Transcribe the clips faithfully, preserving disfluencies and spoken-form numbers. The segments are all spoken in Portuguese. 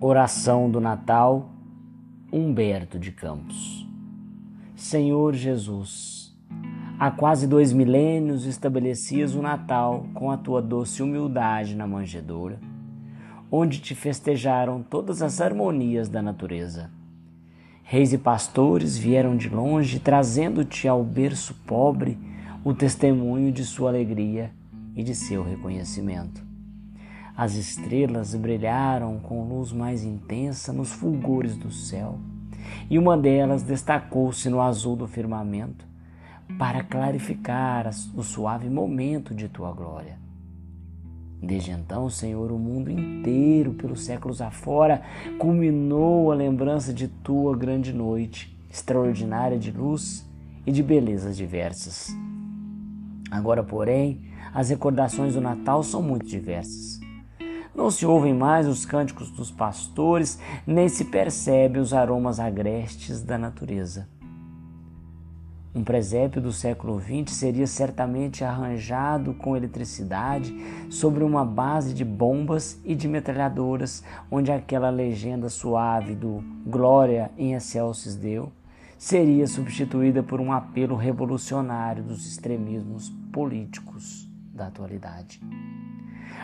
Oração do Natal, Humberto de Campos. Senhor Jesus, há quase dois milênios estabelecias o Natal com a tua doce humildade na manjedoura, onde te festejaram todas as harmonias da natureza. Reis e pastores vieram de longe, trazendo-te ao berço pobre o testemunho de sua alegria e de seu reconhecimento. As estrelas brilharam com luz mais intensa nos fulgores do céu, e uma delas destacou-se no azul do firmamento para clarificar o suave momento de tua glória. Desde então, Senhor, o mundo inteiro, pelos séculos afora, culminou a lembrança de tua grande noite, extraordinária de luz e de belezas diversas. Agora, porém, as recordações do Natal são muito diversas. Não se ouvem mais os cânticos dos pastores, nem se percebem os aromas agrestes da natureza. Um presépio do século vinte seria certamente arranjado com eletricidade sobre uma base de bombas e de metralhadoras, onde aquela legenda suave do Glória in Excelsis Deo seria substituída por um apelo revolucionário dos extremismos políticos da atualidade.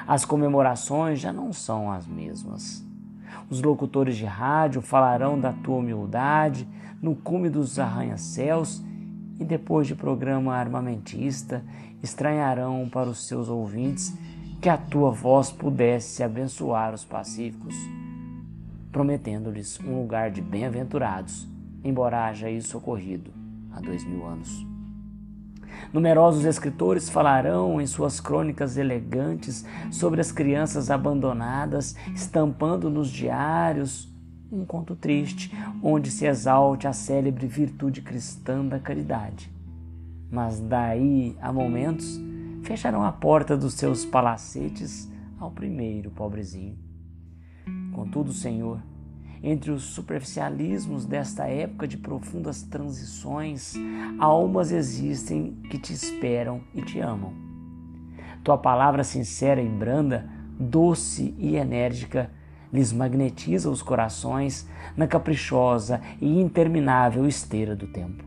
As comemorações já não são as mesmas. Os locutores de rádio falarão da tua humildade no cume dos arranha-céus e depois de programa armamentista estranharão para os seus ouvintes que a tua voz pudesse abençoar os pacíficos, prometendo-lhes um lugar de bem-aventurados, embora haja isso ocorrido há dois mil anos. Numerosos escritores falarão em suas crônicas elegantes sobre as crianças abandonadas, estampando nos diários um conto triste, onde se exalte a célebre virtude cristã da caridade. Mas daí a momentos fecharão a porta dos seus palacetes ao primeiro pobrezinho. Contudo, Senhor, entre os superficialismos desta época de profundas transições, almas existem que te esperam e te amam. Tua palavra sincera e branda, doce e enérgica, lhes magnetiza os corações na caprichosa e interminável esteira do tempo.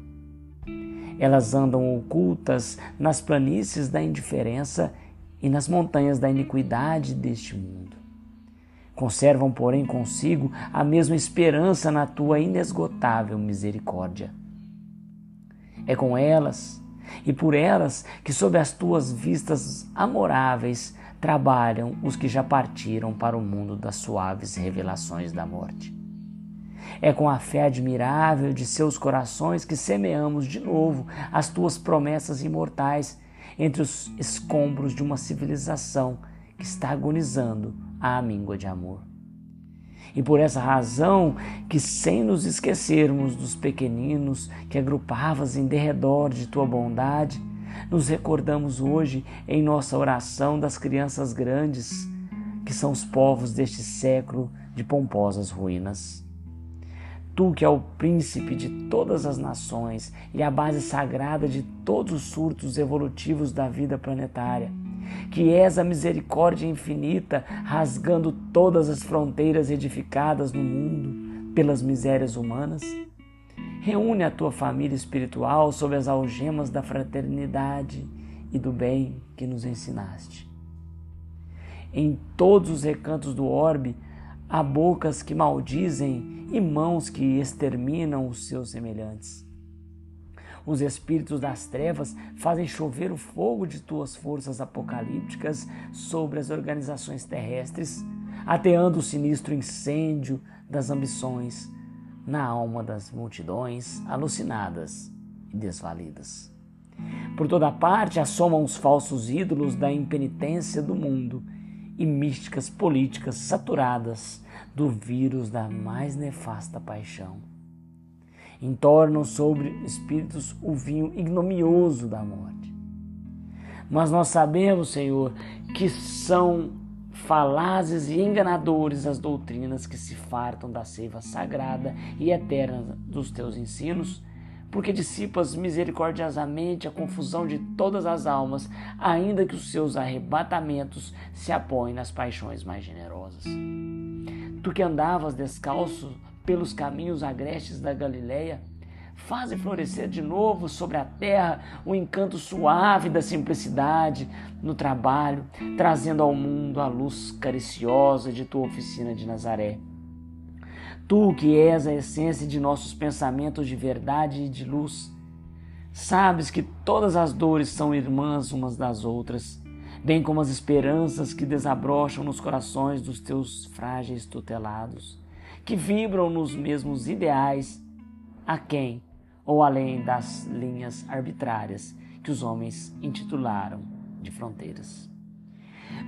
Elas andam ocultas nas planícies da indiferença e nas montanhas da iniquidade deste mundo. Conservam, porém, consigo a mesma esperança na tua inesgotável misericórdia. É com elas e por elas que, sob as tuas vistas amoráveis, trabalham os que já partiram para o mundo das suaves revelações da morte. É com a fé admirável de seus corações que semeamos de novo as tuas promessas imortais entre os escombros de uma civilização que está agonizando à míngua de amor. E por essa razão que, sem nos esquecermos dos pequeninos que agrupavas em derredor de tua bondade, nos recordamos hoje em nossa oração das crianças grandes, que são os povos deste século de pomposas ruínas. Tu que é o príncipe de todas as nações e a base sagrada de todos os surtos evolutivos da vida planetária, que és a misericórdia infinita, rasgando todas as fronteiras edificadas no mundo pelas misérias humanas, reúne a tua família espiritual sob as algemas da fraternidade e do bem que nos ensinaste. Em todos os recantos do orbe, há bocas que maldizem e mãos que exterminam os seus semelhantes. Os espíritos das trevas fazem chover o fogo de tuas forças apocalípticas sobre as organizações terrestres, ateando o sinistro incêndio das ambições na alma das multidões alucinadas e desvalidas. Por toda parte assomam os falsos ídolos da impenitência do mundo e místicas políticas saturadas do vírus da mais nefasta paixão. Entornam sobre espíritos o vinho ignomioso da morte. Mas nós sabemos, Senhor, que são falazes e enganadores as doutrinas que se fartam da seiva sagrada e eterna dos teus ensinos, porque dissipas misericordiosamente a confusão de todas as almas, ainda que os seus arrebatamentos se apoiem nas paixões mais generosas. tu que andavas descalço pelos caminhos agrestes da Galileia, faze florescer de novo sobre a terra o encanto suave da simplicidade no trabalho, trazendo ao mundo a luz cariciosa de tua oficina de Nazaré. Tu que és a essência de nossos pensamentos de verdade e de luz, sabes que todas as dores são irmãs umas das outras, bem como as esperanças que desabrocham nos corações dos teus frágeis tutelados, que vibram nos mesmos ideais, aquém ou além das linhas arbitrárias que os homens intitularam de fronteiras.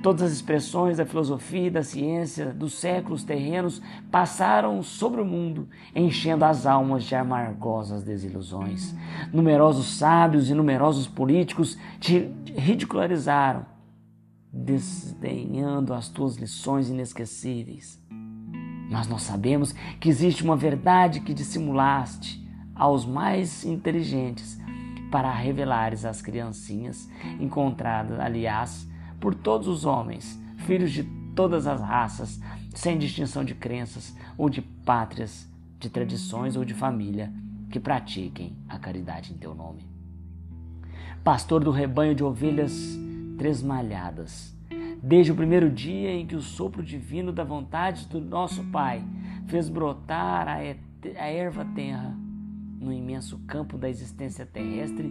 Todas as expressões da filosofia e da ciência dos séculos terrenos passaram sobre o mundo, enchendo as almas de amargosas desilusões. Numerosos sábios e numerosos políticos te ridicularizaram, desdenhando as tuas lições inesquecíveis. Mas nós sabemos que existe uma verdade que dissimulaste aos mais inteligentes para revelares às criancinhas, encontrada, aliás, por todos os homens, filhos de todas as raças, sem distinção de crenças ou de pátrias, de tradições ou de família, que pratiquem a caridade em teu nome. Pastor do rebanho de ovelhas tresmalhadas, desde o primeiro dia em que o sopro divino da vontade do nosso Pai fez brotar a erva tenra no imenso campo da existência terrestre,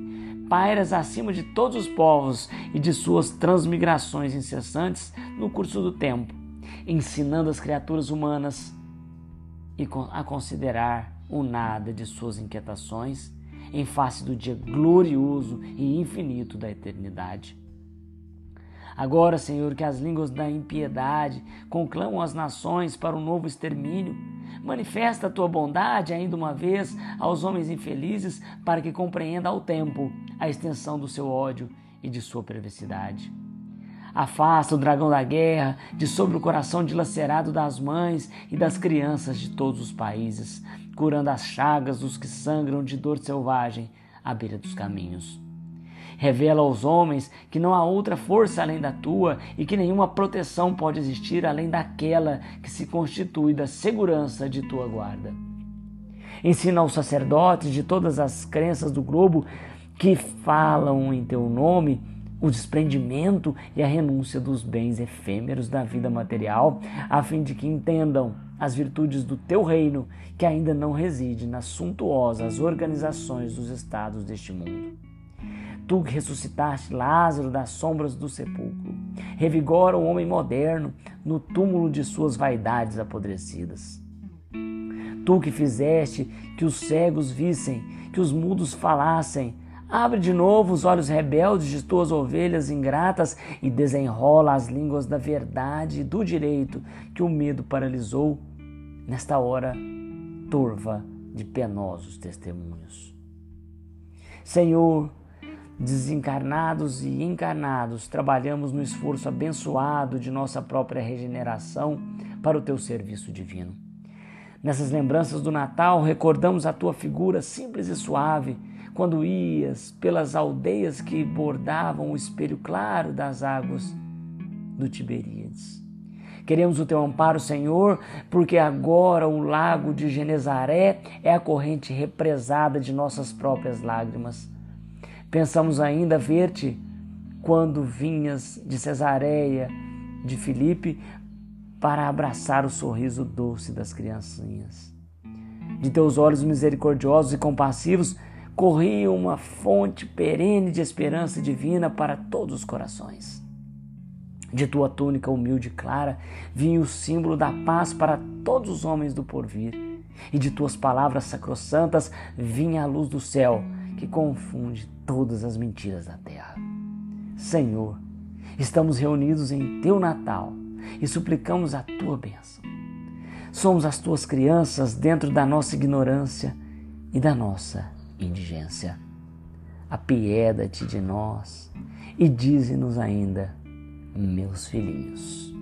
pairas acima de todos os povos e de suas transmigrações incessantes no curso do tempo, ensinando as criaturas humanas a considerar o nada de suas inquietações em face do dia glorioso e infinito da eternidade. Agora, Senhor, que as línguas da impiedade conclamam as nações para um novo extermínio, manifesta a tua bondade ainda uma vez aos homens infelizes para que compreenda ao tempo a extensão do seu ódio e de sua perversidade. Afasta o dragão da guerra de sobre o coração dilacerado das mães e das crianças de todos os países, curando as chagas dos que sangram de dor selvagem à beira dos caminhos. Revela aos homens que não há outra força além da tua e que nenhuma proteção pode existir além daquela que se constitui da segurança de tua guarda. Ensina aos sacerdotes de todas as crenças do globo que falam em teu nome o desprendimento e a renúncia dos bens efêmeros da vida material, a fim de que entendam as virtudes do teu reino que ainda não reside nas suntuosas organizações dos estados deste mundo. Tu que ressuscitaste Lázaro das sombras do sepulcro, revigora o homem moderno no túmulo de suas vaidades apodrecidas. Tu que fizeste que os cegos vissem, que os mudos falassem, abre de novo os olhos rebeldes de tuas ovelhas ingratas e desenrola as línguas da verdade e do direito que o medo paralisou nesta hora turva de penosos testemunhos. Senhor, desencarnados e encarnados, trabalhamos no esforço abençoado de nossa própria regeneração para o teu serviço divino. Nessas lembranças do Natal, recordamos a tua figura simples e suave, quando ias pelas aldeias que bordavam o espelho claro das águas do Tiberíades. Queremos o teu amparo, Senhor, porque agora o lago de Genezaré é a corrente represada de nossas próprias lágrimas. Pensamos ainda ver-te quando vinhas de Cesareia, de Filipe, para abraçar o sorriso doce das criancinhas. De teus olhos misericordiosos e compassivos corria uma fonte perene de esperança divina para todos os corações. De tua túnica humilde e clara vinha o símbolo da paz para todos os homens do porvir, e de tuas palavras sacrossantas vinha a luz do céu, que confunde todas as mentiras da terra. Senhor, estamos reunidos em teu Natal e suplicamos a tua bênção. Somos as tuas crianças dentro da nossa ignorância e da nossa indigência. Apieda-te de nós e dize-nos ainda, meus filhinhos.